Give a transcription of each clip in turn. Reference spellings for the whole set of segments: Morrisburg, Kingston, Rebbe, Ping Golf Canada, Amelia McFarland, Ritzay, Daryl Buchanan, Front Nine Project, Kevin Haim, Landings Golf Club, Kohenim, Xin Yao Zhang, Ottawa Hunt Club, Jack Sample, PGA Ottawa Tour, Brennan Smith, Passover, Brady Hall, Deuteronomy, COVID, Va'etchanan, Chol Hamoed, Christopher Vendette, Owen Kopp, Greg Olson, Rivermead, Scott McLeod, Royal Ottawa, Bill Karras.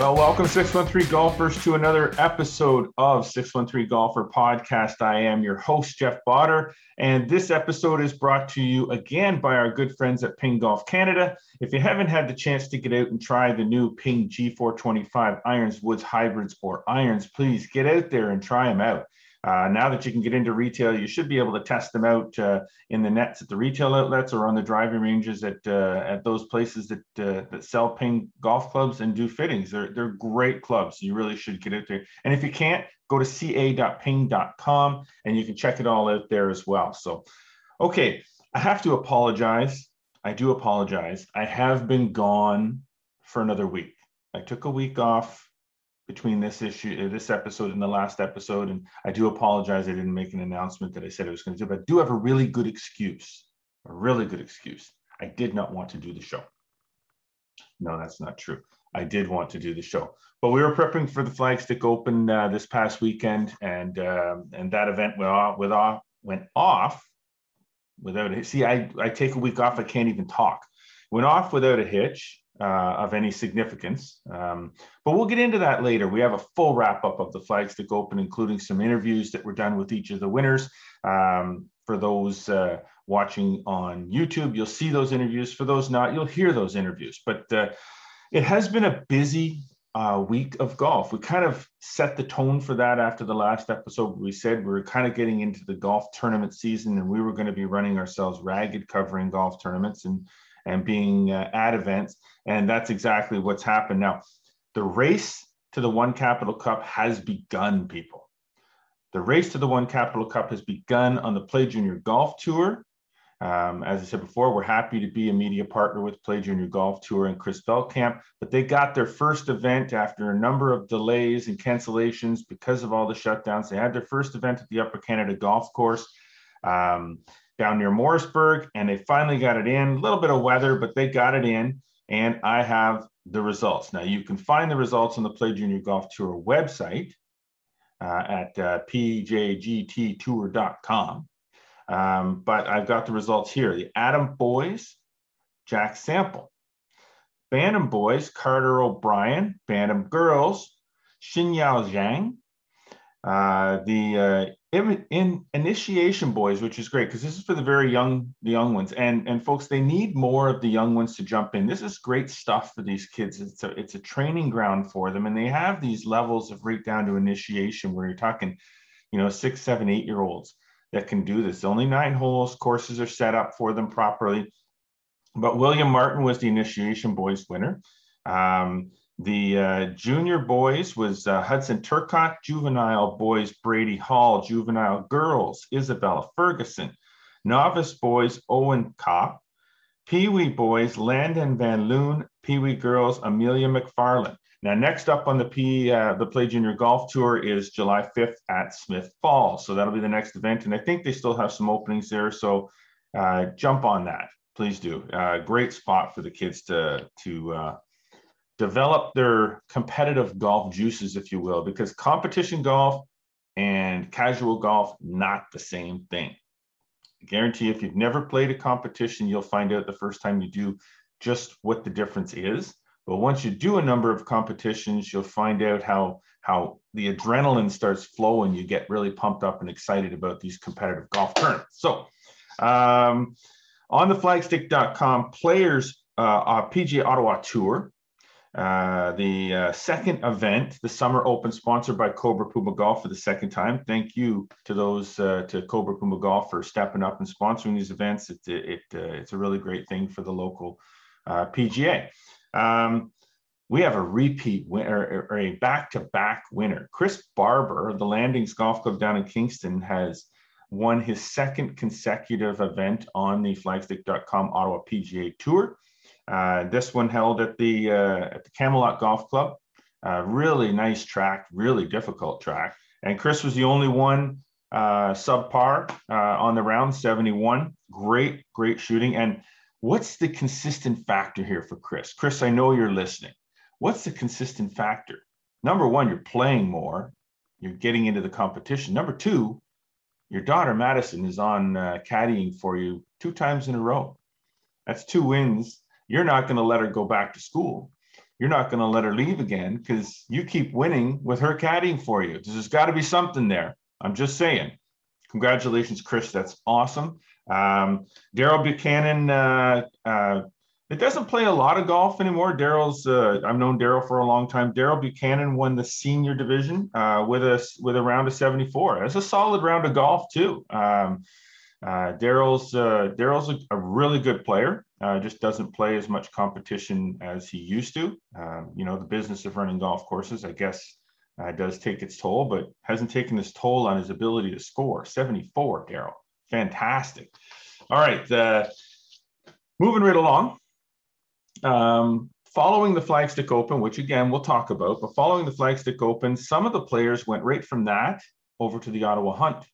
Well, welcome 613 golfers to another episode of 613 Golfer Podcast. I am your host, Jeff Botter, and this episode is brought to you again by our good friends at Ping Golf Canada. If you haven't had the chance to get out and try the new Ping G425 irons, woods, hybrids, or irons, please get out there and try them out. Now that you can get into retail, you should be able to test them out in the nets at the retail outlets or on the driving ranges at those places that sell Ping golf clubs and do fittings. They're great clubs. You really should get out there. And if you can't, go to ca.ping.com and you can check it all out there as well. So, okay, I have to apologize. I do apologize. I have been gone for another week. I took a week off between this episode and the last episode. And I do apologize. I didn't make an announcement that I said I was going to do, but I do have a really good excuse. I did not want to do the show. No, that's not true. I did want to do the show, but we were prepping for the Flagstick Open this past weekend. And that event went off without a hitch. See, I take a week off. I can't even talk. Went off without a hitch. Of any significance, but we'll get into that later. We have a full wrap-up of the Flagstick Open, including some interviews that were done with each of the winners. For those watching on YouTube, you'll see those interviews. For those not, you'll hear those interviews. But it has been a busy week of golf. We kind of set the tone for that after the last episode. We said we were kind of getting into the golf tournament season, and we were going to be running ourselves ragged covering golf tournaments and being at events. And that's exactly what's happened. Now, the race to the One Capital Cup has begun, people. The race to the One Capital Cup has begun on the Play Junior Golf Tour. As I said before, we're happy to be a media partner with Play Junior Golf Tour and Chris Beltkamp, but they got their first event after a number of delays and cancellations because of all the shutdowns. They had their first event at the Upper Canada Golf Course. Down near Morrisburg, and they finally got it in. A little bit of weather, but they got it in, and I have the results. Now, you can find the results on the Play Junior Golf Tour website at pjgttour.com, but I've got the results here. The Adam Boys, Jack Sample. Bantam Boys, Carter O'Brien. Bantam Girls, Xin Yao Zhang. The Initiation Boys, which is great because this is for the very young, the young ones, and folks, they need more of the young ones to jump in. This is great stuff for these kids. It's a training ground for them, and they have these levels of right down to initiation where you're talking, 6, 7, 8 year olds that can do this. Only 9 holes. Courses are set up for them properly. But William Martin was the Initiation Boys winner. The junior boys was Hudson Turcotte, juvenile boys, Brady Hall, juvenile girls, Isabella Ferguson, novice boys, Owen Kopp, peewee boys, Landon Van Loon, peewee girls, Amelia McFarland. Now, next up on the Play Junior Golf Tour is July 5th at Smith Falls. So that'll be the next event. And I think they still have some openings there. So jump on that, please do. Great spot for the kids to develop their competitive golf juices, if you will, because competition golf and casual golf, not the same thing. I guarantee if you've never played a competition, you'll find out the first time you do just what the difference is. But once you do a number of competitions, you'll find out how the adrenaline starts flowing. You get really pumped up and excited about these competitive golf tournaments. So on the flagstick.com players, PGA Ottawa Tour, the second event, the Summer Open, sponsored by Cobra Puma Golf for the second time. Thank you to those to Cobra Puma Golf for stepping up and sponsoring these events. It's a really great thing for the local PGA. We have a repeat winner, or a back-to-back winner. Chris Barber of the Landings Golf Club down in Kingston has won his second consecutive event on the flagstick.com Ottawa PGA Tour. This one held at the Camelot Golf Club. Really nice track, really difficult track. And Chris was the only one subpar on the round, 71. Great shooting. And what's the consistent factor here for Chris? Chris, I know you're listening. What's the consistent factor? Number one, you're playing more. You're getting into the competition. Number two, your daughter Madison is on caddying for you 2 times in a row. That's 2 wins. You're not going to let her go back to school. you're not going to let her leave again because you keep winning with her caddying for you. There's got to be something there. I'm just saying. Congratulations, Chris. That's awesome. Daryl Buchanan, it doesn't play a lot of golf anymore. I've known Daryl for a long time. Daryl Buchanan won the senior division with a round of 74. That's a solid round of golf too. Daryl's a really good player. Just doesn't play as much competition as he used to. The business of running golf courses, I guess, does take its toll, but hasn't taken its toll on his ability to score. 74, Daryl. Fantastic. All right. Moving right along. Following the Flagstick Open, which again, we'll talk about, but following the Flagstick Open, some of the players went right from that over to the Ottawa Hunt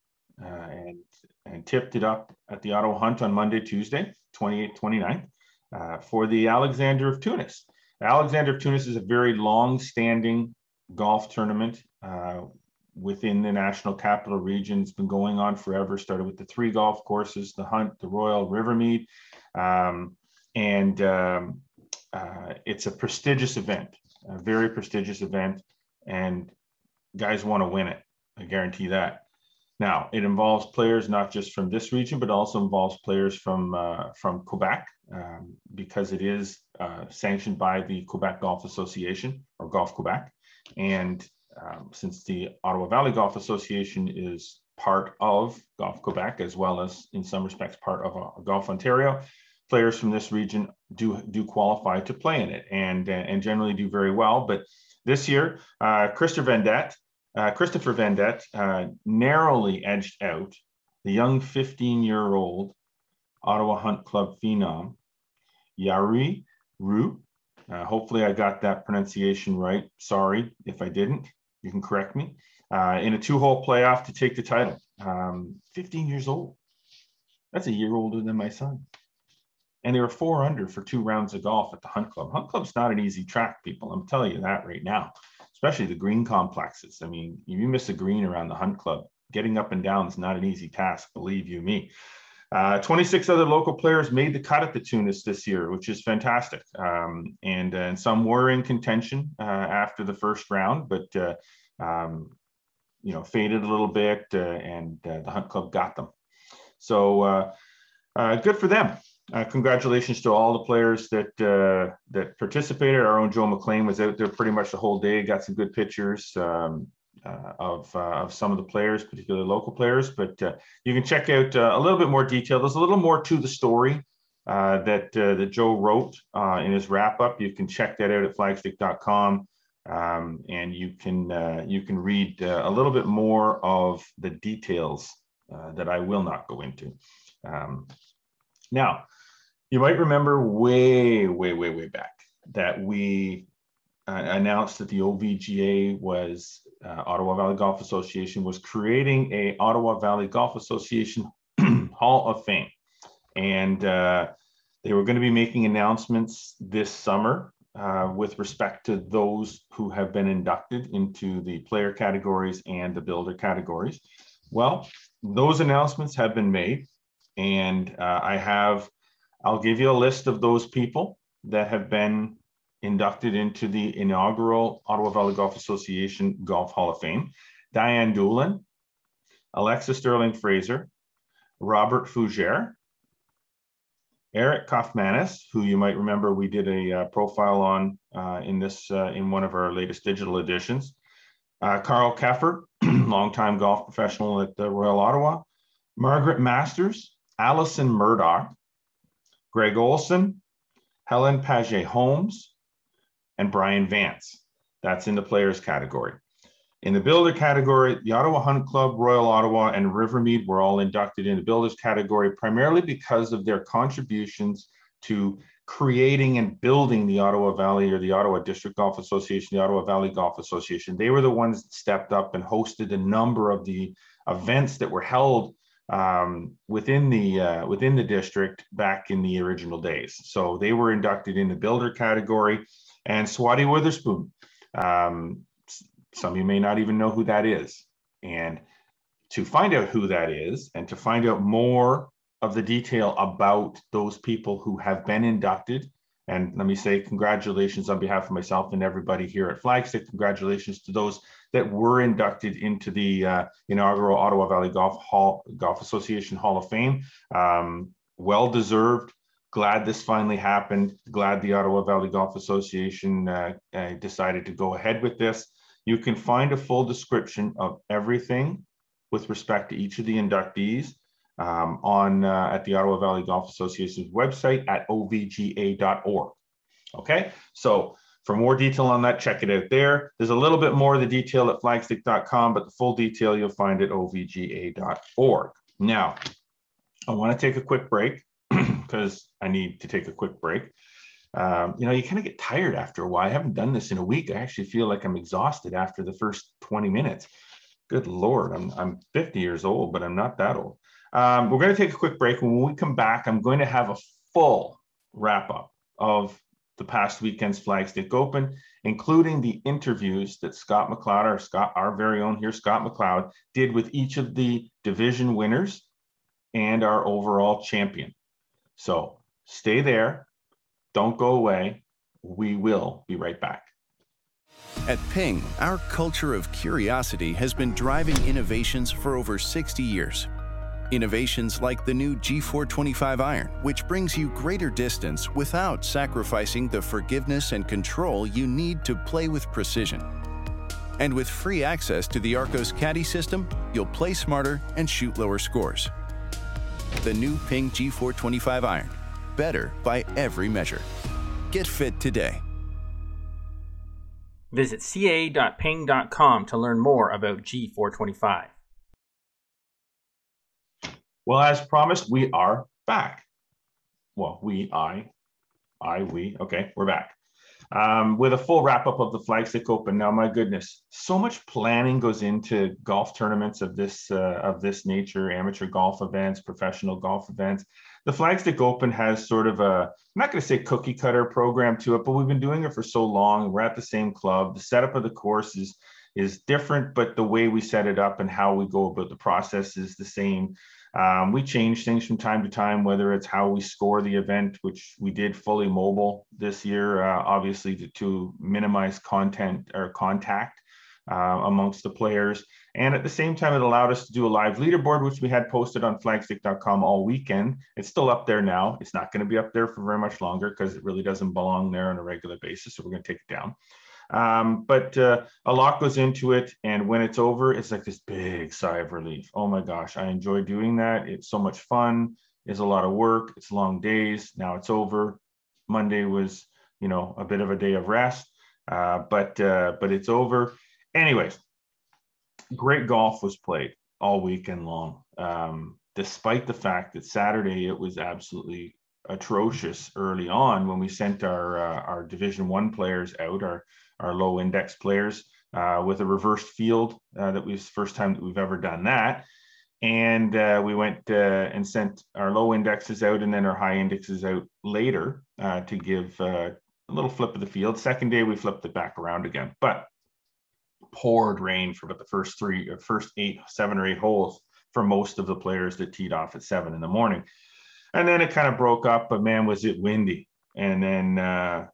and tipped it up at the Ottawa Hunt on Monday, Tuesday, 28-29 for the Alexander of Tunis. Alexander of Tunis is a very long-standing golf tournament within the National Capital Region. It's been going on forever. Started with the three golf courses, the Hunt, the Royal, Rivermead, and it's a prestigious event, a very prestigious event, and guys want to win it. I guarantee that. Now, it involves players not just from this region, but also involves players from Quebec, because it is sanctioned by the Quebec Golf Association, or Golf Quebec. And since the Ottawa Valley Golf Association is part of Golf Quebec, as well as in some respects part of Golf Ontario, players from this region do qualify to play in it and generally do very well. But this year, Christopher Vendette narrowly edged out the young 15-year-old Ottawa Hunt Club phenom, Yari Roux. Hopefully I got that pronunciation right. Sorry if I didn't. You can correct me. In a two-hole playoff to take the title. 15 years old. That's a year older than my son. And they were 4 under for 2 rounds of golf at the Hunt Club. Hunt Club's not an easy track, people. I'm telling you that right now, especially the green complexes. I mean, if you miss a green around the Hunt Club, getting up and down is not an easy task, believe you me. 26 other local players made the cut at the Tunis this year, which is fantastic. And some were in contention after the first round, but faded a little bit, and the Hunt Club got them. So good for them. Congratulations to all the players that participated. Our own Joe McLean was out there pretty much the whole day. Got some good pictures of some of the players, particularly local players. But you can check out a little bit more detail. There's a little more to the story that Joe wrote in his wrap up. You can check that out at flagstick.com, and you can read a little bit more of the details that I will not go into. Now, you might remember way back that we announced that the OVGA was, Ottawa Valley Golf Association, was creating a Ottawa Valley Golf Association Hall of Fame. And they were going to be making announcements this summer with respect to those who have been inducted into the player categories and the builder categories. Well, those announcements have been made. And I'll give you a list of those people that have been inducted into the inaugural Ottawa Valley Golf Association Golf Hall of Fame. Diane Doolin, Alexa Sterling-Fraser, Robert Fougere, Eric Kaufmanis, who you might remember we did a profile on in one of our latest digital editions, Carl Keffer, longtime golf professional at the Royal Ottawa, Margaret Masters, Allison Murdoch, Greg Olson, Helen Paget-Holmes, and Brian Vance. That's in the players category. In the builder category, the Ottawa Hunt Club, Royal Ottawa, and Rivermead were all inducted in the builders category, primarily because of their contributions to creating and building the Ottawa Valley, or the Ottawa District Golf Association, the Ottawa Valley Golf Association. They were the ones that stepped up and hosted a number of the events that were held within the district back in the original days. So they were inducted in the builder category. And Swati Witherspoon, some of you may not even know who that is. And to find out who that is, and to find out more of the detail about those people who have been inducted And let me say congratulations on behalf of myself and everybody here at Flagstick. Congratulations to those that were inducted into the inaugural Ottawa Valley Golf Association Hall of Fame. Well-deserved. Glad this finally happened. Glad the Ottawa Valley Golf Association decided to go ahead with this. You can find a full description of everything with respect to each of the inductees at the Ottawa Valley Golf Association's website at ovga.org. Okay, so for more detail on that, check it out there. There's a little bit more of the detail at flagstick.com, but the full detail you'll find at ovga.org. Now, I want to take a quick break because I need to take a quick break. You know, you kind of get tired after a while. I haven't done this in a week. I actually feel like I'm exhausted after the first 20 minutes. Good Lord, I'm 50 years old, but I'm not that old. We're going to take a quick break. When we come back, I'm going to have a full wrap-up of the past weekend's Flagstick Open, including the interviews that Scott McLeod, our very own here, Scott McLeod, did with each of the division winners and our overall champion. So stay there. Don't go away. We will be right back. At Ping, our culture of curiosity has been driving innovations for over 60 years. Innovations like the new G425 iron, which brings you greater distance without sacrificing the forgiveness and control you need to play with precision. And with free access to the Arcos Caddy system, you'll play smarter and shoot lower scores. The new Ping G425 iron, better by every measure. Get fit today. Visit ca.ping.com to learn more about G425. Well, as promised, we are back. Well, we're back. With a full wrap-up of the Flagstick Open. Now, my goodness, so much planning goes into golf tournaments of this nature, amateur golf events, professional golf events. The Flagstick Open has sort of a, I'm not going to say cookie-cutter program to it, but we've been doing it for so long. We're at the same club. The setup of the course is different, but the way we set it up and how we go about the process is the same. We change things from time to time, whether it's how we score the event, which we did fully mobile this year, obviously to minimize contact amongst the players. And at the same time, it allowed us to do a live leaderboard, which we had posted on flagstick.com all weekend. It's still up there now. It's not going to be up there for very much longer because it really doesn't belong there on a regular basis. So we're going to take it down. But a lot goes into it, and when it's over, it's like this big sigh of relief. Oh my gosh, I enjoy doing that. It's so much fun. It's a lot of work. It's long days. Now it's over. Monday was, you know, a bit of a day of rest, but it's over. Anyways, great golf was played all weekend long, despite the fact that Saturday it was absolutely atrocious early on when we sent our Division I players out, our low index players, with a reversed field that was the first time that we've ever done that. And we went and sent our low indexes out and then our high indexes out later to give a little flip of the field. Second day, we flipped it back around again, but poured rain for about the first seven or eight holes for most of the players that teed off at 7 a.m. And then it kind of broke up, but man, was it windy. And then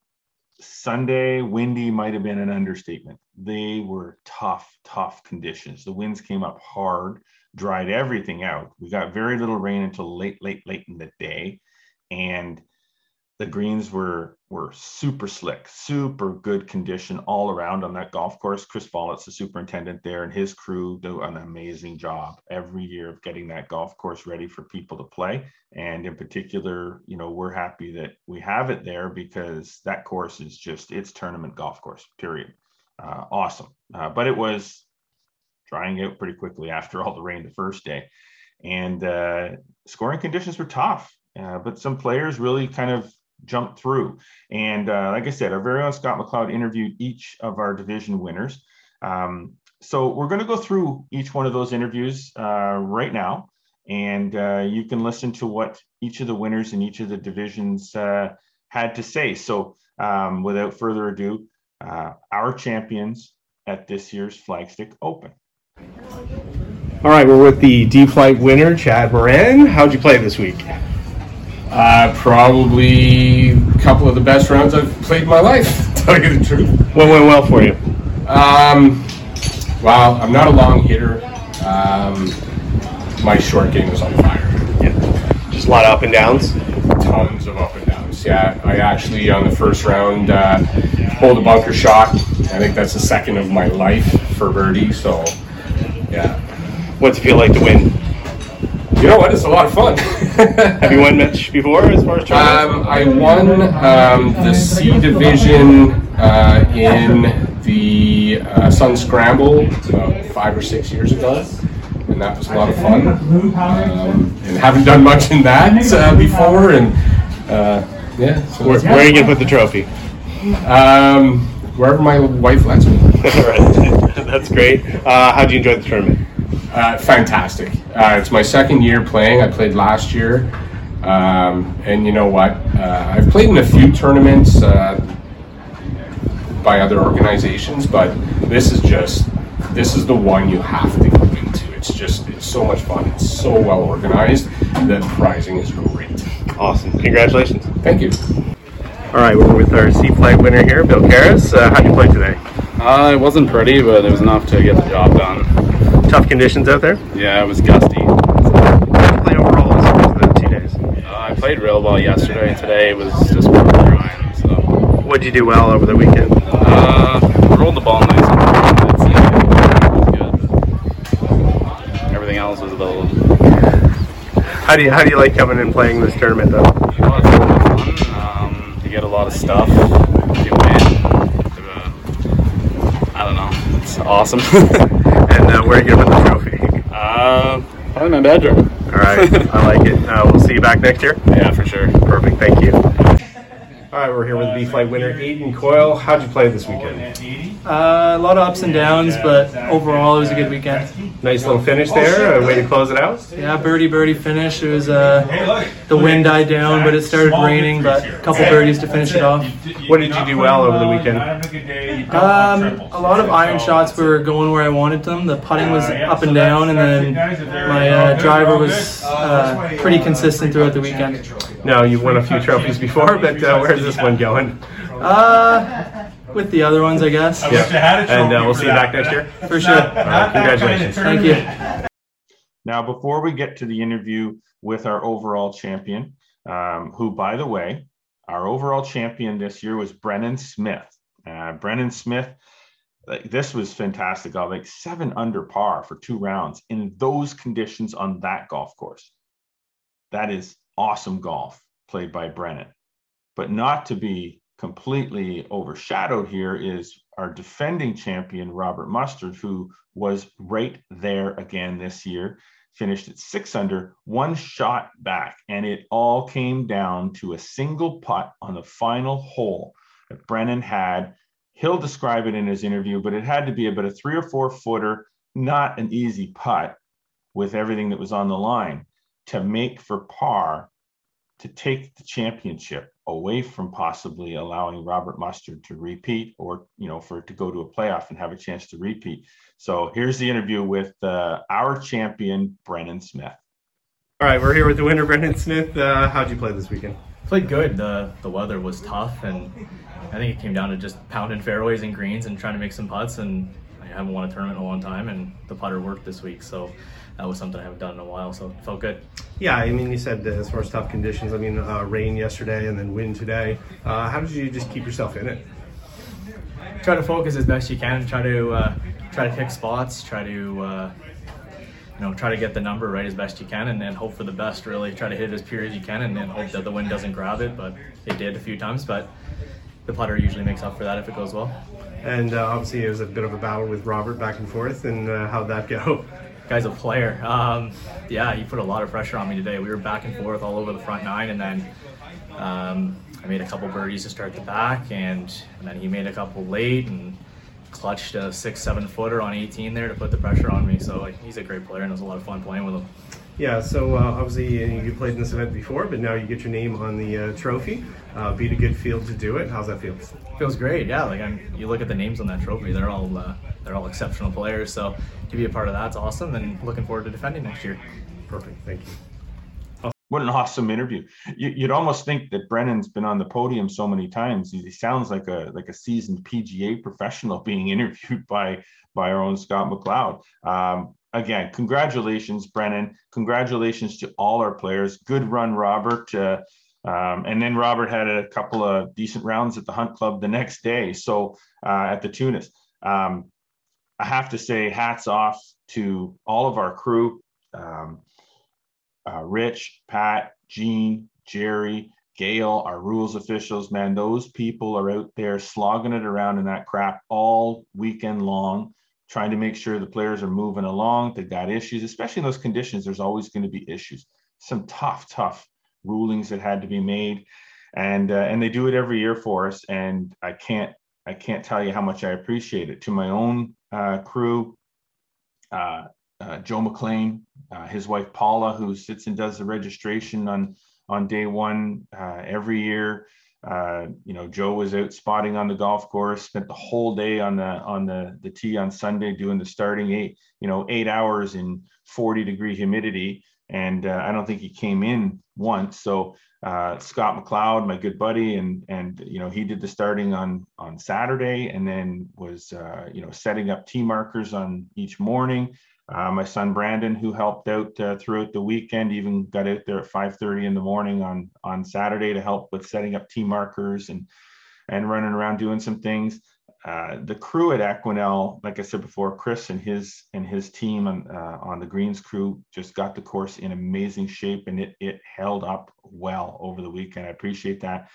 Sunday, windy might have been an understatement. They were tough, tough conditions. The winds came up hard, dried everything out. We got very little rain until late in the day. And the greens were super slick, super good condition all around on that golf course. Chris Follett's the superintendent there, and his crew do an amazing job every year of getting that golf course ready for people to play. And in particular, you know, we're happy that we have it there because that course is just, it's tournament golf course, period. Awesome. But it was drying out pretty quickly after all the rain the first day. And scoring conditions were tough, but some players really kind of jumped through. And like I said, our very own Scott McLeod interviewed each of our division winners. So we're going to go through each one of those interviews right now. And you can listen to what each of the winners in each of the divisions had to say. So without further ado, our champions at this year's Flagstick Open. All right, we're with the D-Flight winner, Chad Moran. How'd you play this week? Probably a couple of the best rounds I've played in my life, to tell you the truth. What went well for you? Well, I'm not a long hitter. My short game is on fire. Yeah. Just a lot of up and downs? Tons of up and downs, yeah. I actually, on the first round, pulled a bunker shot. I think that's the second of my life for birdie, so, yeah. What's it feel like to win? You know what? It's a lot of fun. Have you won much before, as far as tournaments? I won the C division in the Sun Scramble about 5 or 6 years ago, and that was a lot of fun. And haven't done much in that before. And yeah, so where are you gonna put the trophy? Wherever my wife lets me. That's great. How did you enjoy the tournament? Fantastic. It's my second year playing. I played last year. And you know what? I've played in a few tournaments by other organizations, but this is the one you have to go into. It's so much fun. It's so well organized. The prizing is great. Awesome. Congratulations. Thank you. All right, we're with our C flag winner here, Bill Karras. How'd you play today? It wasn't pretty, but it was enough to get the job done. Tough conditions out there? Yeah, it was gusty. How did you play overall in the 2 days? I played real well yesterday, and today was just grind. So. What did you do well over the weekend? Rolled the ball nice. Good. Everything else was a little... How do you like coming and playing this tournament, though? You know, it's a lot of fun. You get a lot of stuff. You win. I don't know. It's awesome. And where are you going to put the trophy? Probably my bedroom. All right, I like it. We'll see you back next year? Yeah, for sure. Perfect, thank you. All right, we're here with B flag winner Aiden Coyle. How'd you play this weekend? A lot of ups and downs, but overall it was a good weekend. Nice little finish there, a way to close it out? Yeah, birdie finish. It was the wind died down, but it started raining, but a couple birdies to finish it off. What did you do well over the weekend? A lot of iron shots were going where I wanted them. The putting was up and down, and then my driver was pretty consistent throughout the weekend. Now, you've won a few trophies before, but where's this one going? With the other ones, I guess. Yeah. And we'll see you back next year. For sure. Congratulations. Thank you. Now, before we get to the interview with our overall champion, who, by the way, our overall champion this year was Brennan Smith. Brennan Smith, this was fantastic. Got like 7 under par for 2 rounds in those conditions on that golf course. That is awesome golf played by Brennan. But not to be completely overshadowed here is our defending champion, Robert Mustard, who was right there again this year, finished at 6 under, 1 shot back, and it all came down to a single putt on the final hole that Brennan had. He'll describe it in his interview, but it had to be about a 3 or 4 footer, not an easy putt with everything that was on the line to make for par, to take the championship away from possibly allowing Robert Mustard to repeat, or, you know, for it to go to a playoff and have a chance to repeat. So here's the interview with our champion, Brennan Smith. All right, we're here with the winner, Brennan Smith. How'd you play this weekend? Played good. The weather was tough, and I think it came down to just pounding fairways and greens and trying to make some putts, and I haven't won a tournament in a long time, and the putter worked this week, so that was something I haven't done in a while, so it felt good. Yeah, I mean, you said as far as tough conditions, I mean, rain yesterday and then wind today. How did you just keep yourself in it? Try to focus as best you can. Try to pick spots. Try to get the number right as best you can, and then hope for the best. Really try to hit it as pure as you can, and then hope that the wind doesn't grab it. But it did a few times, but the putter usually makes up for that if it goes well. And obviously, it was a bit of a battle with Robert back and forth. And how'd that go? Guy's a player. Yeah, he put a lot of pressure on me today. We were back and forth all over the front nine, and then I made a couple birdies to start the back, and then he made a couple late and clutched a 6-7 footer on 18 there to put the pressure on me. So he's a great player, and it was a lot of fun playing with him. Yeah, so obviously you played in this event before, but now you get your name on the trophy. Beat a good field to do it. How's that feel? Feels great, yeah. Like you look at the names on that trophy, they're all exceptional players. So to be a part of that's awesome, and looking forward to defending next year. Perfect, thank you. What an awesome interview. You'd almost think that Brennan's been on the podium so many times. He sounds like a seasoned PGA professional being interviewed by our own Scott McLeod. Again, congratulations, Brennan. Congratulations to all our players. Good run, Robert. And then Robert had a couple of decent rounds at the Hunt Club the next day. So at the Tunis. I have to say hats off to all of our crew. Rich, Pat, Gene, Jerry, Gail, our rules officials, man, those people are out there slogging it around in that crap all weekend long, trying to make sure the players are moving along. They've got issues, especially in those conditions. There's always going to be issues, some tough rulings that had to be made. And they do it every year for us. And I can't tell you how much I appreciate it. To my own crew, Joe McLean, his wife Paula, who sits and does the registration on day one every year. Joe was out spotting on the golf course, spent the whole day on the tee on Sunday doing the starting 8 hours in 40-degree humidity, and I don't think he came in once. So Scott McLeod, my good buddy, and he did the starting on Saturday, and then was setting up tee markers on each morning. My son Brandon, who helped out throughout the weekend, even got out there at 5:30 in the morning on Saturday to help with setting up tee markers and running around doing some things. The crew at Equinel, like I said before, Chris and his team on the greens crew just got the course in amazing shape, and it held up well over the weekend. I appreciate that.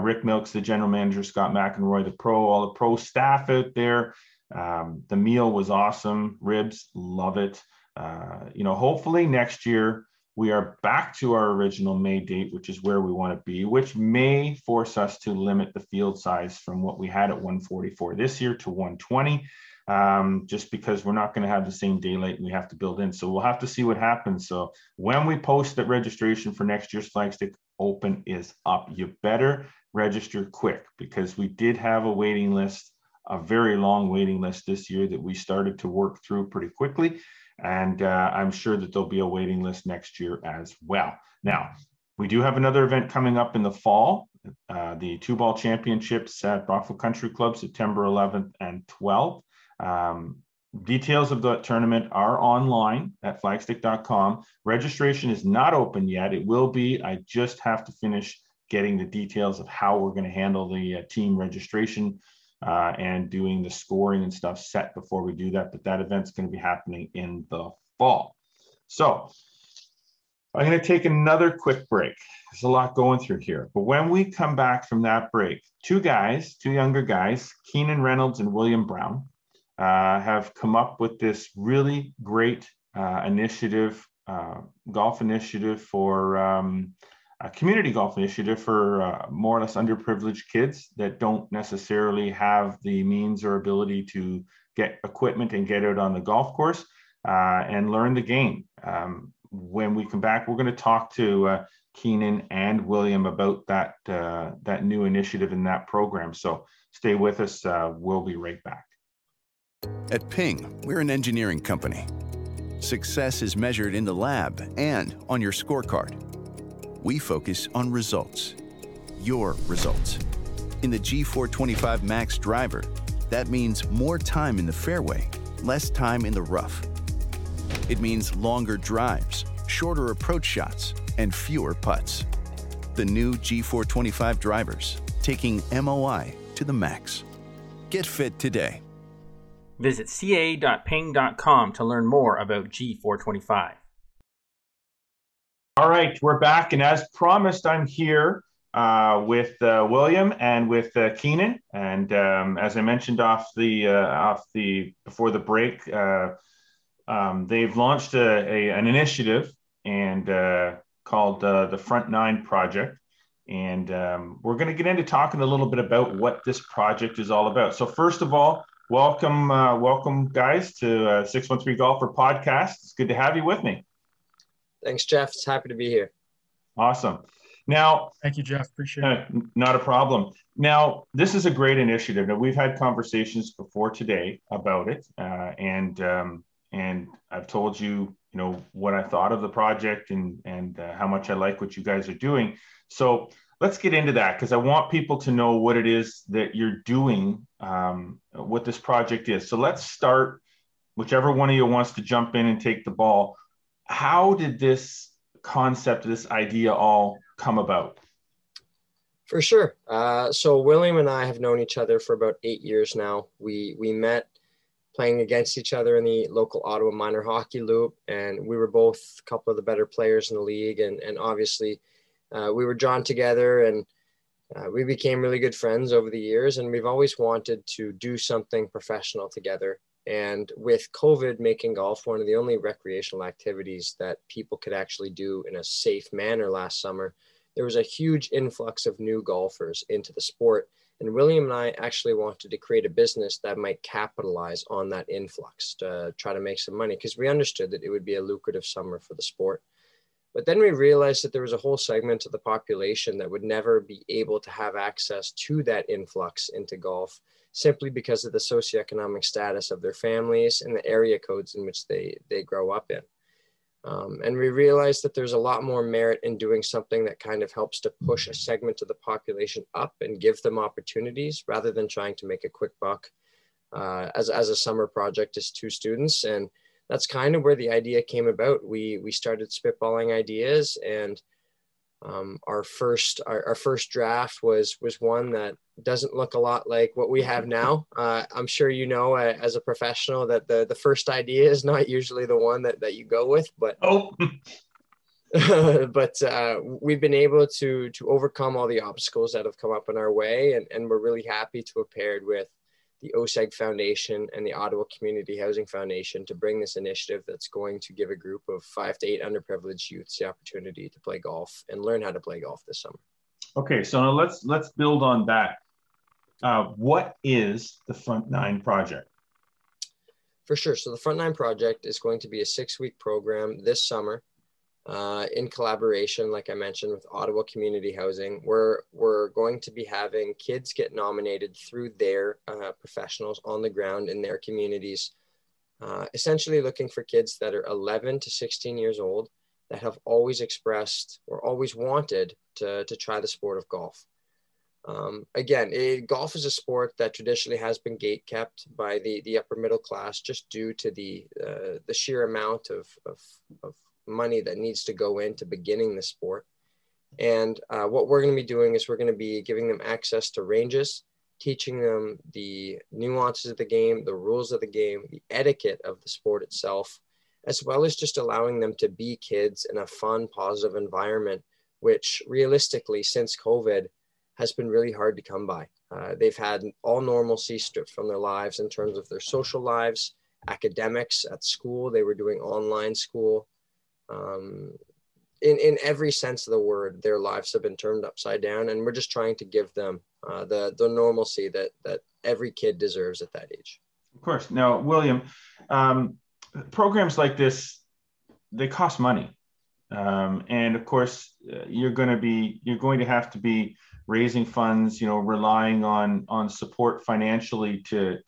Rick Milks, the general manager, Scott McEnroy, the pro, all the pro staff out there. The meal was awesome. Ribs, love it. Hopefully next year we are back to our original May date, which is where we want to be, which may force us to limit the field size from what we had at 144 this year to 120, just because we're not going to have the same daylight and we have to build in. So we'll have to see what happens. So when we post that registration for next year's Flagstick Open is up, you better register quick, because we did have a waiting list, a very long waiting list this year that we started to work through pretty quickly. And I'm sure that there'll be a waiting list next year as well. Now, we do have another event coming up in the fall, the 2-ball championships at Brockville Country Club, September 11th and 12th. Details of the tournament are online at flagstick.com. Registration is not open yet. It will be. I just have to finish getting the details of how we're going to handle the team registration and doing the scoring and stuff set before we do that, but that event's going to be happening in the fall. So I'm going to take another quick break. There's a lot going through here, but when we come back from that break, two younger guys, Keenan Reynolds and William Brown, have come up with this really great community golf initiative for more or less underprivileged kids that don't necessarily have the means or ability to get equipment and get out on the golf course and learn the game. When we come back, we're going to talk to Keenan and William about that new initiative in that program. So stay with us. We'll be right back. At Ping, we're an engineering company. Success is measured in the lab and on your scorecard. We focus on results, your results. In the G425 Max driver, that means more time in the fairway, less time in the rough. It means longer drives, shorter approach shots, and fewer putts. The new G425 drivers, taking MOI to the max. Get fit today. Visit ca.ping.com to learn more about G425. All right, we're back, and as promised, I'm here with William and with Keenan. And as I mentioned before the break, they've launched an initiative and called the Front Nine Project. And we're going to get into talking a little bit about what this project is all about. So first of all, welcome guys to 613 Golfer Podcast. It's good to have you with me. Thanks, Jeff. It's happy to be here. Awesome. Now, thank you, Jeff. Appreciate it. Not a problem. Now, this is a great initiative. Now, we've had conversations before today about it, and I've told you, you know, what I thought of the project and how much I like what you guys are doing. So let's get into that, because I want people to know what it is that you're doing, what this project is. So let's start, whichever one of you wants to jump in and take the ball. How did this concept, this idea all come about? For sure. So William and I have known each other for about 8 years now. We met playing against each other in the local Ottawa minor hockey loop, and we were both a couple of the better players in the league, and obviously we were drawn together, and we became really good friends over the years, and we've always wanted to do something professional together. And with COVID making golf one of the only recreational activities that people could actually do in a safe manner last summer, there was a huge influx of new golfers into the sport. And William and I actually wanted to create a business that might capitalize on that influx to try to make some money, because we understood that it would be a lucrative summer for the sport. But then we realized that there was a whole segment of the population that would never be able to have access to that influx into golf, simply because of the socioeconomic status of their families and the area codes in which they grow up in. And we realized that there's a lot more merit in doing something that kind of helps to push a segment of the population up and give them opportunities, rather than trying to make a quick buck as a summer project as two students. And that's kind of where the idea came about. We started spitballing ideas, and our first draft was one that doesn't look a lot like what we have now. I'm sure you know, as a professional, that the first idea is not usually the one that you go with, but but we've been able to overcome all the obstacles that have come up in our way, and we're really happy to have paired with the OSEG Foundation and the Ottawa Community Housing Foundation to bring this initiative that's going to give a group of 5 to 8 underprivileged youths the opportunity to play golf and learn how to play golf this summer. Okay, so now let's build on that. What is the Front Nine Project? For sure. So the Front Nine Project is going to be a 6-week program this summer in collaboration, like I mentioned, with Ottawa Community Housing, where we're going to be having kids get nominated through their professionals on the ground in their communities, essentially looking for kids that are 11 to 16 years old that have always expressed or always wanted to try the sport of golf. Again, golf is a sport that traditionally has been gatekept by the upper middle class, just due to the sheer amount of money that needs to go into beginning the sport. And what we're going to be doing is we're going to be giving them access to ranges, teaching them the nuances of the game, the rules of the game, the etiquette of the sport itself, as well as just allowing them to be kids in a fun, positive environment, which realistically, since COVID, has been really hard to come by. They've had all normalcy stripped from their lives in terms of their social lives, academics at school. They were doing online school. In every sense of the word, their lives have been turned upside down, and we're just trying to give them the normalcy that every kid deserves at that age. Of course. Now, William, programs like this, they cost money, and of course, you're going to have to be raising funds, you know, relying on support financially to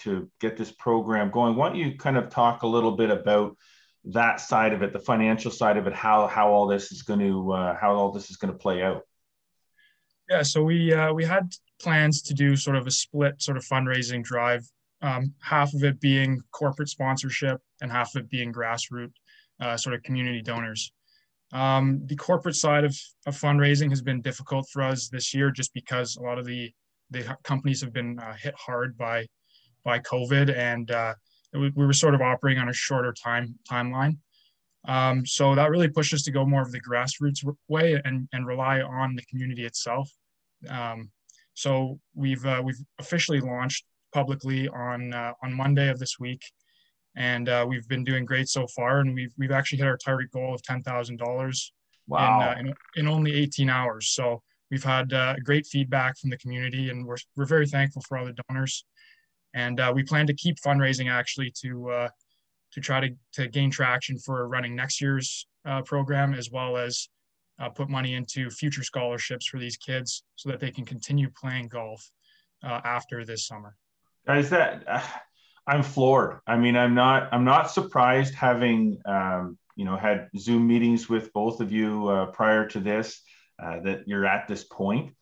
get this program going. Why don't you kind of talk a little bit about that side of it, the financial side of it, how all this is going to play out? Yeah, so we had plans to do sort of a split sort of fundraising drive, half of it being corporate sponsorship and half of it being grassroots sort of community donors. The corporate side of fundraising has been difficult for us this year, just because a lot of the companies have been hit hard by COVID, and we were sort of operating on a shorter timeline. So that really pushed us to go more of the grassroots way and rely on the community itself. So we've officially launched publicly on Monday of this week, and we've been doing great so far. And we've actually hit our target goal of $10,000 wow. in only 18 hours. So we've had great feedback from the community, and we're very thankful for all the donors. And we plan to keep fundraising, actually, to try to gain traction for running next year's program, as well as put money into future scholarships for these kids so that they can continue playing golf after this summer. Guys, I'm floored. I mean, I'm not surprised, having you know, had Zoom meetings with both of you prior to this, that you're at this point.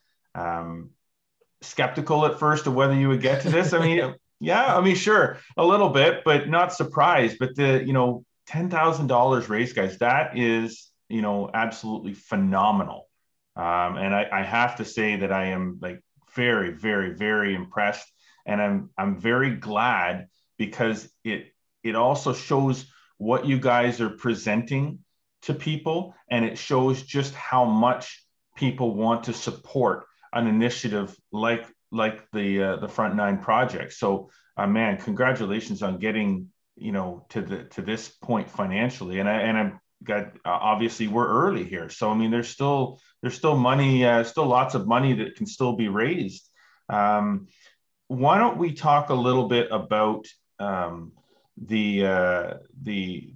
Skeptical at first of whether you would get to this. I mean, yeah, I mean, sure, a little bit, but not surprised. But the, you know, $10,000 race, guys, that is, you know, absolutely phenomenal. And I have to say that I am like very, very, very impressed. And I'm very glad, because it also shows what you guys are presenting to people, and it shows just how much people want to support an initiative like the Front Nine Project. So, man, congratulations on getting, you know, to this point financially. And I'm got, obviously we're early here. So, I mean, there's still money, still lots of money that can still be raised. Why don't we talk a little bit about the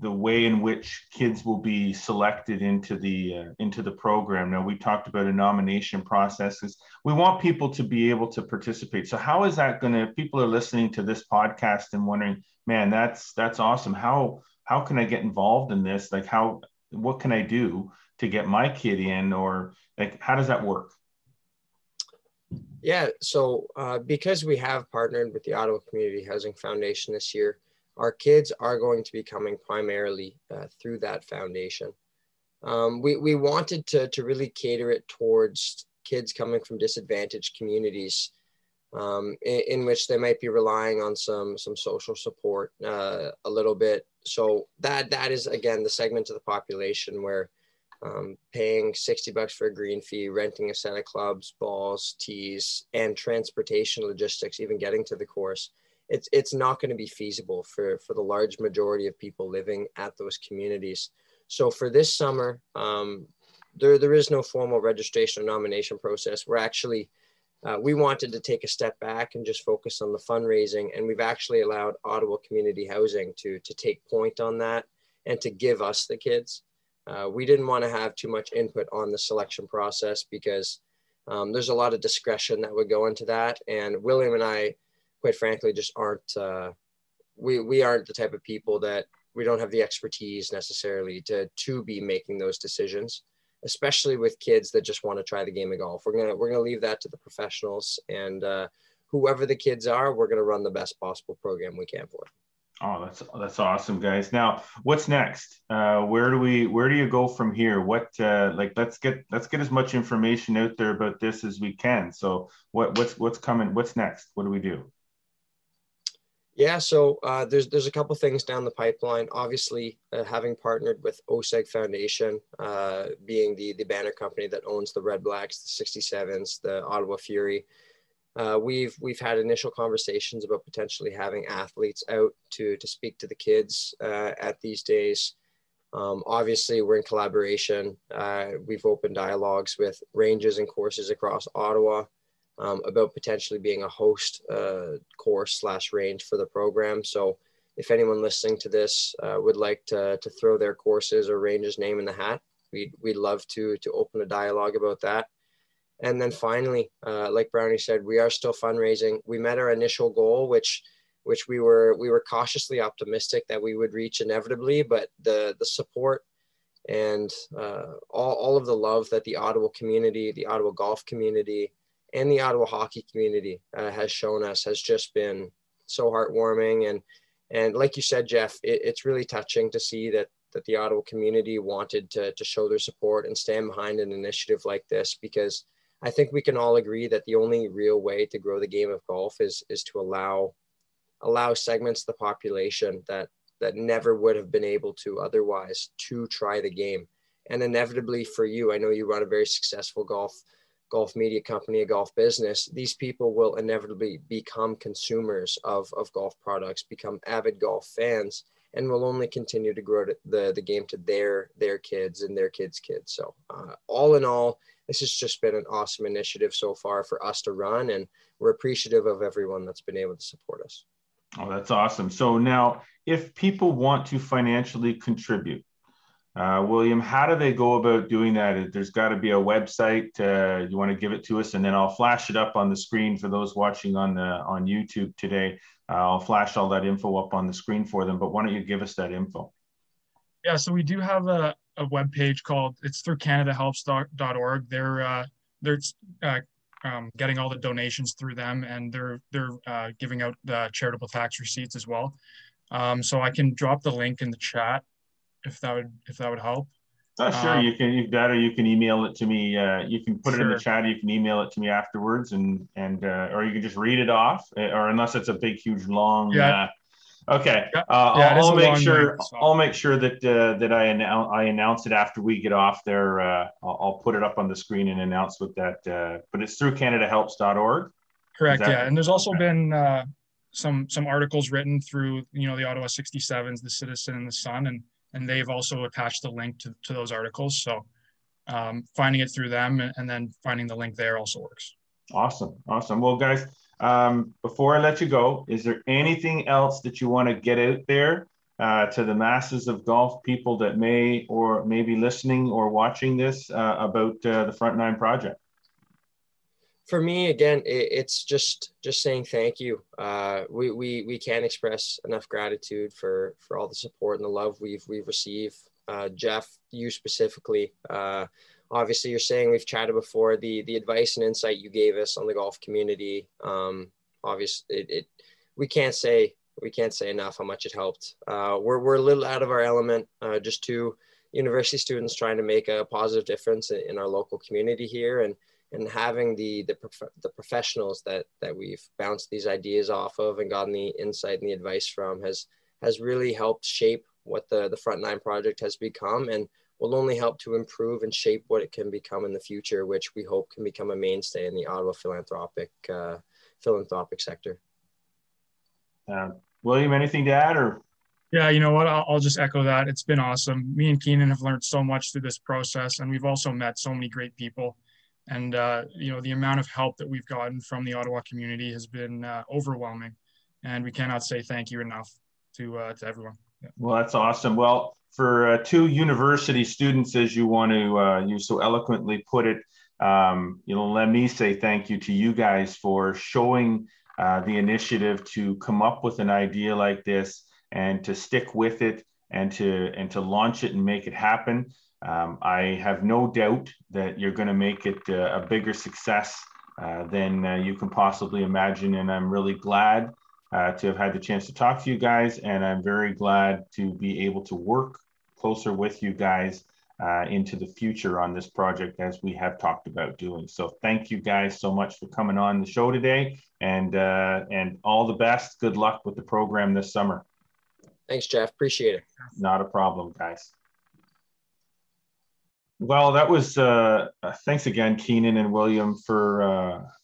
way in which kids will be selected into the program? Now, we talked about a nomination process. We want people to be able to participate. So how is that going to, if people are listening to this podcast and wondering, man, that's awesome, how can I get involved in this? Like, what can I do to get my kid in, or like, how does that work? Yeah. So because we have partnered with the Ottawa Community Housing Foundation this year, our kids are going to be coming primarily through that foundation. We wanted to really cater it towards kids coming from disadvantaged communities, in which they might be relying on some social support a little bit. So that is, again, the segment of the population where paying $60 for a green fee, renting a set of clubs, balls, tees, and transportation logistics, even getting to the course, it's not going to be feasible for the large majority of people living at those communities. So for this summer, there is no formal registration or nomination process. We're actually, we wanted to take a step back and just focus on the fundraising. And we've actually allowed Ottawa Community Housing to take point on that and to give us the kids. We didn't want to have too much input on the selection process, because there's a lot of discretion that would go into that. And William and I, quite frankly, just aren't, we aren't the type of people that, we don't have the expertise necessarily to be making those decisions, especially with kids that just want to try the game of golf. We're going to leave that to the professionals, and whoever the kids are, we're going to run the best possible program we can for them. Oh, that's awesome, guys. Now, what's next? Where do you go from here? What, let's get as much information out there about this as we can. So what's coming? What's next? What do we do? Yeah, so there's a couple things down the pipeline. Obviously, having partnered with OSEG Foundation, being the banner company that owns the Red Blacks, the 67s, the Ottawa Fury, we've had initial conversations about potentially having athletes out to speak to the kids at these days. Obviously, we're in collaboration. We've opened dialogues with ranges and courses across Ottawa, about potentially being a host course/range for the program. So if anyone listening to this would like to throw their courses or ranges name in the hat, we'd love to open a dialogue about that. And then finally, like Brownie said, we are still fundraising. We met our initial goal, which we were cautiously optimistic that we would reach inevitably, but the support and all of the love that the Ottawa community, the Ottawa golf community, and the Ottawa hockey community has shown us has just been so heartwarming. And like you said, Jeff, it's really touching to see that the Ottawa community wanted to show their support and stand behind an initiative like this, because I think we can all agree that the only real way to grow the game of golf is to allow segments of the population that never would have been able to otherwise to try the game. And inevitably for you, I know you run a very successful golf media company, a golf business, these people will inevitably become consumers of golf products, become avid golf fans, and will only continue to grow the game to their kids and their kids' kids. So all in all, this has just been an awesome initiative so far for us to run, and we're appreciative of everyone that's been able to support us. Oh, that's awesome. So now, if people want to financially contribute, William, how do they go about doing that? There's got to be a website. You want to give it to us, and then I'll flash it up on the screen for those watching on YouTube today. I'll flash all that info up on the screen for them, but why don't you give us that info? Yeah, so we do have a webpage called, it's through CanadaHelps.org. They're getting all the donations through them, and they're giving out the charitable tax receipts as well. So I can drop the link in the chat if that would help. Oh, sure. You can, if that, or you can email it to me. You can put it in the chat. Or you can email it to me afterwards, and or you can just read it off, or unless it's a big, huge, long. Yeah. Okay. Yeah. I'll make sure. I'll make sure that that I announce it after we get off there. I'll put it up on the screen and announce what that. But it's through CanadaHelps.org. Correct. Yeah, and there's also been some articles written through the Ottawa 67s, the Citizen, and the Sun, and they've also attached the link to those articles. So finding it through them and then finding the link there also works. Awesome. Awesome. Well, guys, before I let you go, is there anything else that you want to get out there to the masses of golf people that may or may be listening or watching this about the Front Nine Project? For me, again, it's just saying thank you. We can't express enough gratitude for all the support and the love we've received. Jeff, you specifically, obviously you're saying, we've chatted before, the advice and insight you gave us on the golf community. Obviously, we can't say enough how much it helped. We're a little out of our element, just two university students trying to make a positive difference in our local community here, and having the professionals that we've bounced these ideas off of and gotten the insight and the advice from has really helped shape what the Front Nine Project has become, and will only help to improve and shape what it can become in the future, which we hope can become a mainstay in the Ottawa philanthropic sector. William, anything to add? Or? Yeah, you know what, I'll just echo that. It's been awesome. Me and Keenan have learned so much through this process, and we've also met so many great people. And, the amount of help that we've gotten from the Ottawa community has been overwhelming. And we cannot say thank you enough to everyone. Yeah. Well, that's awesome. Well, for two university students, as you want to, you so eloquently put it, let me say thank you to you guys for showing the initiative to come up with an idea like this and to stick with it and to launch it and make it happen. I have no doubt that you're going to make it a bigger success than you can possibly imagine. And I'm really glad to have had the chance to talk to you guys. And I'm very glad to be able to work closer with you guys into the future on this project, as we have talked about doing. So thank you guys so much for coming on the show today, and all the best. Good luck with the program this summer. Thanks, Jeff. Appreciate it. Not a problem, guys. Well, that was thanks again, Keenan and William, for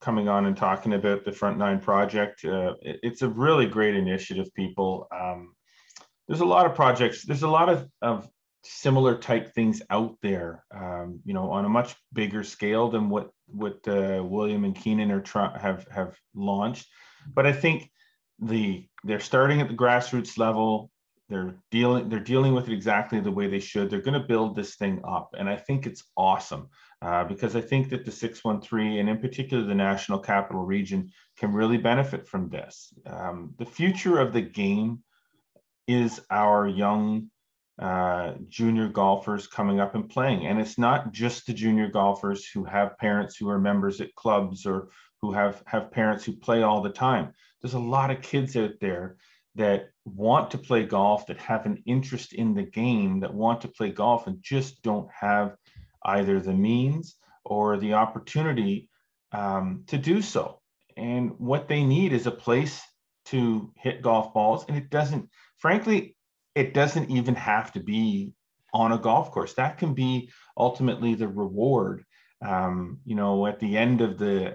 coming on and talking about the Front Nine Project. It's a really great initiative, people. There's a lot of projects. There's a lot of similar type things out there, on a much bigger scale than what William and Keenan have launched. But I think they're starting at the grassroots level. They're dealing with it exactly the way they should. They're going to build this thing up. And I think it's awesome because I think that the 613, and in particular the National Capital Region, can really benefit from this. The future of the game is our young junior golfers coming up and playing. And it's not just the junior golfers who have parents who are members at clubs or who have parents who play all the time. There's a lot of kids out there that want to play golf, that have an interest in the game, that want to play golf and just don't have either the means or the opportunity to do so. And what they need is a place to hit golf balls. And it doesn't even have to be on a golf course. That can be ultimately the reward, at the end of the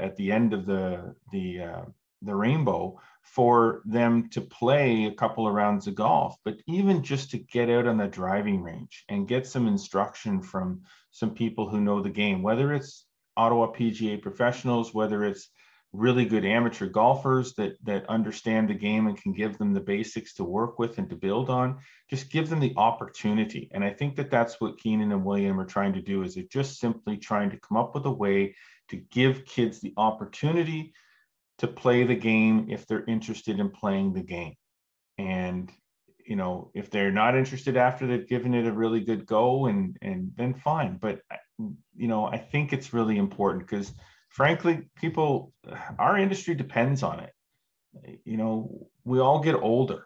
rainbow, for them to play a couple of rounds of golf. But even just to get out on the driving range and get some instruction from some people who know the game, whether it's Ottawa PGA professionals, whether it's really good amateur golfers that understand the game and can give them the basics to work with and to build on, just give them the opportunity. And I think that that's what Keenan and William are trying to do, is they're just simply trying to come up with a way to give kids the opportunity to play the game if they're interested in playing the game. And you know, if they're not interested after they've given it a really good go, and then fine. But, you know, I think it's really important because, frankly, people, our industry depends on it. You know, we all get older.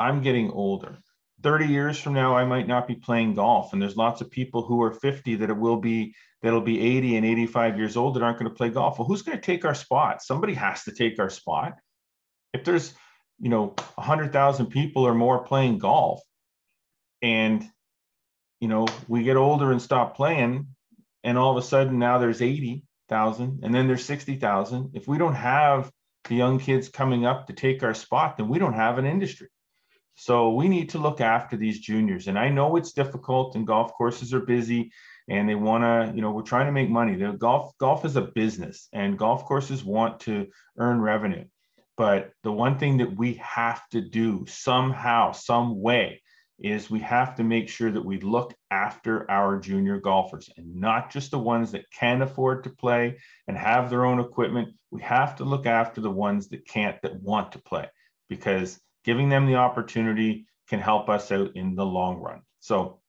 I'm getting older. 30 years from now, I might not be playing golf. And there's lots of people who are 50 that that'll be 80 and 85 years old that aren't going to play golf. Well, who's going to take our spot? Somebody has to take our spot. If there's, you know, 100,000 people or more playing golf, and, you know, we get older and stop playing, and all of a sudden now there's 80,000 and then there's 60,000. If we don't have the young kids coming up to take our spot, then we don't have an industry. So we need to look after these juniors. And I know it's difficult, and golf courses are busy, and they want to, you know, we're trying to make money. The golf is a business, and golf courses want to earn revenue. But the one thing that we have to do somehow, some way, is we have to make sure that we look after our junior golfers, and not just the ones that can afford to play and have their own equipment. We have to look after the ones that can't, that want to play, because giving them the opportunity can help us out in the long run. So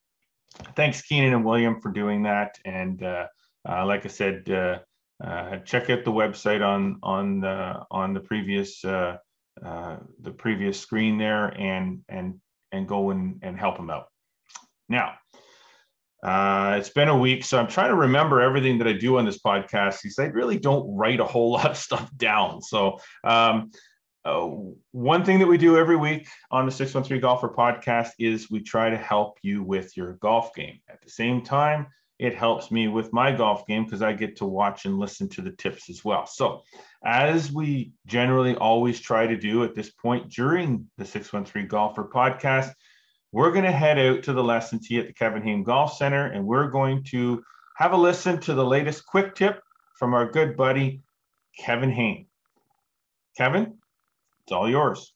thanks, Keenan and William, for doing that. And like I said, check out the website on the previous screen there, and go and help them out. Now, it's been a week, so I'm trying to remember everything that I do on this podcast, because I really don't write a whole lot of stuff down. So one thing that we do every week on the 613 Golfer podcast is we try to help you with your golf game. At the same time, it helps me with my golf game, because I get to watch and listen to the tips as well. So as we generally always try to do at this point during the 613 Golfer podcast, we're going to head out to the lesson tee at the Kevin Haim Golf Center, and we're going to have a listen to the latest quick tip from our good buddy, Kevin Haim. Kevin, it's all yours.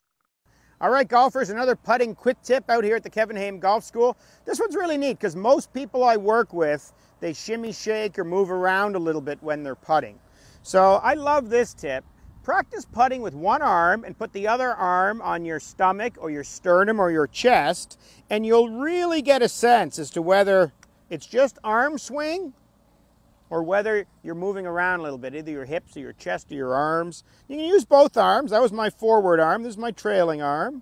All right, golfers, another putting quick tip out here at the Kevin Haim Golf School. This one's really neat, because most people I work with, they shimmy, shake, or move around a little bit when they're putting. So I love this tip. Practice putting with one arm and put the other arm on your stomach or your sternum or your chest, and you'll really get a sense as to whether it's just arm swing or whether you're moving around a little bit, either your hips or your chest or your arms. You can use both arms. That was my forward arm. This is my trailing arm.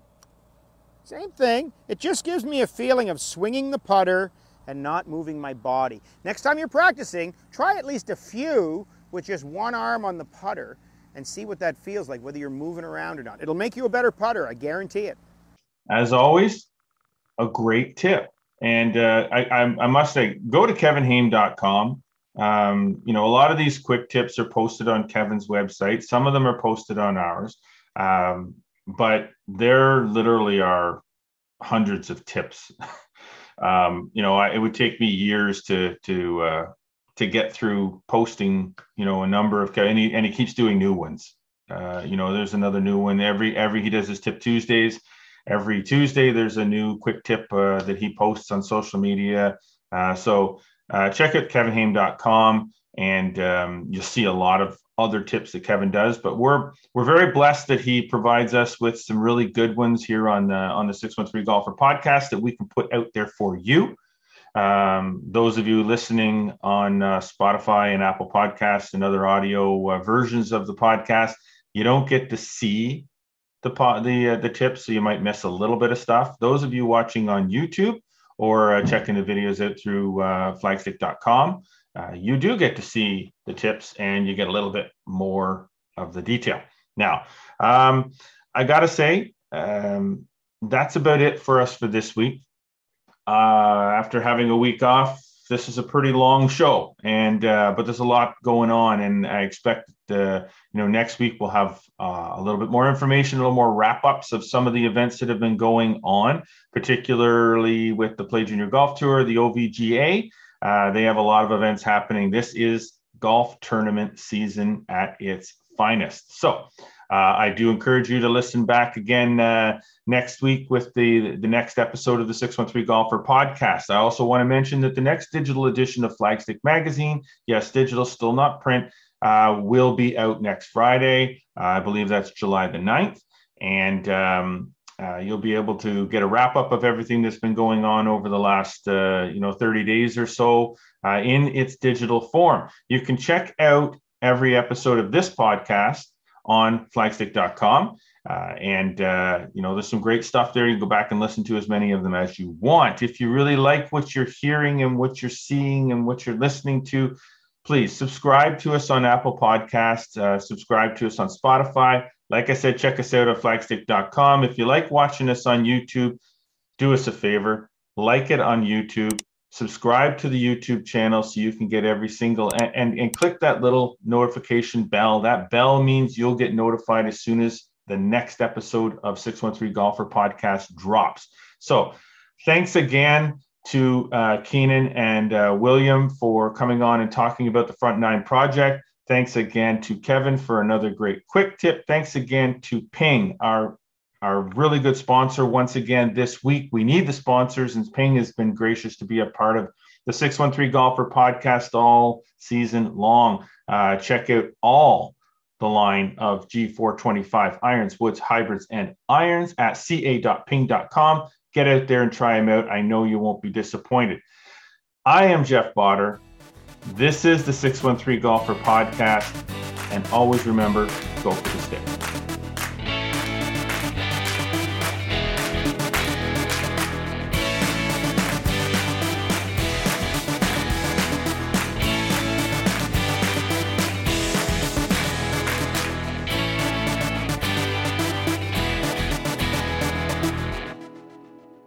Same thing. It just gives me a feeling of swinging the putter and not moving my body. Next time you're practicing, try at least a few with just one arm on the putter and see what that feels like, whether you're moving around or not. It'll make you a better putter, I guarantee it. As always, a great tip. And I must say, go to kevinhaim.com. You know, a lot of these quick tips are posted on Kevin's website. Some of them are posted on ours, but there literally are hundreds of tips. You know, it would take me years to get through posting, you know, a number of, and he keeps doing new ones. You know, there's another new one every he does his Tip Tuesdays. Every Tuesday, there's a new quick tip that he posts on social media. So check out kevinhaim.com, and you'll see a lot of other tips that Kevin does. But we're very blessed that he provides us with some really good ones here on the 613 Golfer podcast that we can put out there for you. Those of you listening on Spotify and Apple Podcasts and other audio versions of the podcast, you don't get to see the tips, so you might miss a little bit of stuff. Those of you watching on YouTube, or checking the videos out through flagstick.com, you do get to see the tips, and you get a little bit more of the detail. Now, I got to say, that's about it for us for this week. After having a week off, this is a pretty long show, and but there's a lot going on, and I expect you know, next week we'll have a little bit more information, a little more wrap-ups of some of the events that have been going on, particularly with the Play Junior Golf Tour, the OVGA. They have a lot of events happening. This is golf tournament season at its finest. So I do encourage you to listen back again next week with the next episode of the 613 Golfer podcast. I also want to mention that the next digital edition of Flagstick Magazine, yes, digital, still not print, will be out next Friday. I believe that's July the 9th. And You'll be able to get a wrap up of everything that's been going on over the last, 30 days or so in its digital form. You can check out every episode of this podcast on flagstick.com. There's some great stuff there. You can go back and listen to as many of them as you want. If you really like what you're hearing and what you're seeing and what you're listening to, please subscribe to us on Apple Podcasts, subscribe to us on Spotify. Like I said, check us out at flagstick.com. If you like watching us on YouTube, do us a favor, like it on YouTube, subscribe to the YouTube channel so you can get every single, and click that little notification bell. That bell means you'll get notified as soon as the next episode of 613 Golfer Podcast drops. So thanks again to Keenan and William for coming on and talking about the Front Nine Project. Thanks again to Kevin for another great quick tip. Thanks again to Ping, our really good sponsor once again this week. We need the sponsors, and Ping has been gracious to be a part of the 613 Golfer Podcast all season long. Check out all the line of G425 irons, woods, hybrids, and irons at ca.ping.com. Get out there and try them out. I know you won't be disappointed. I am Jeff Botter. This is the 613 Golfer Podcast. And always remember, go for the stick.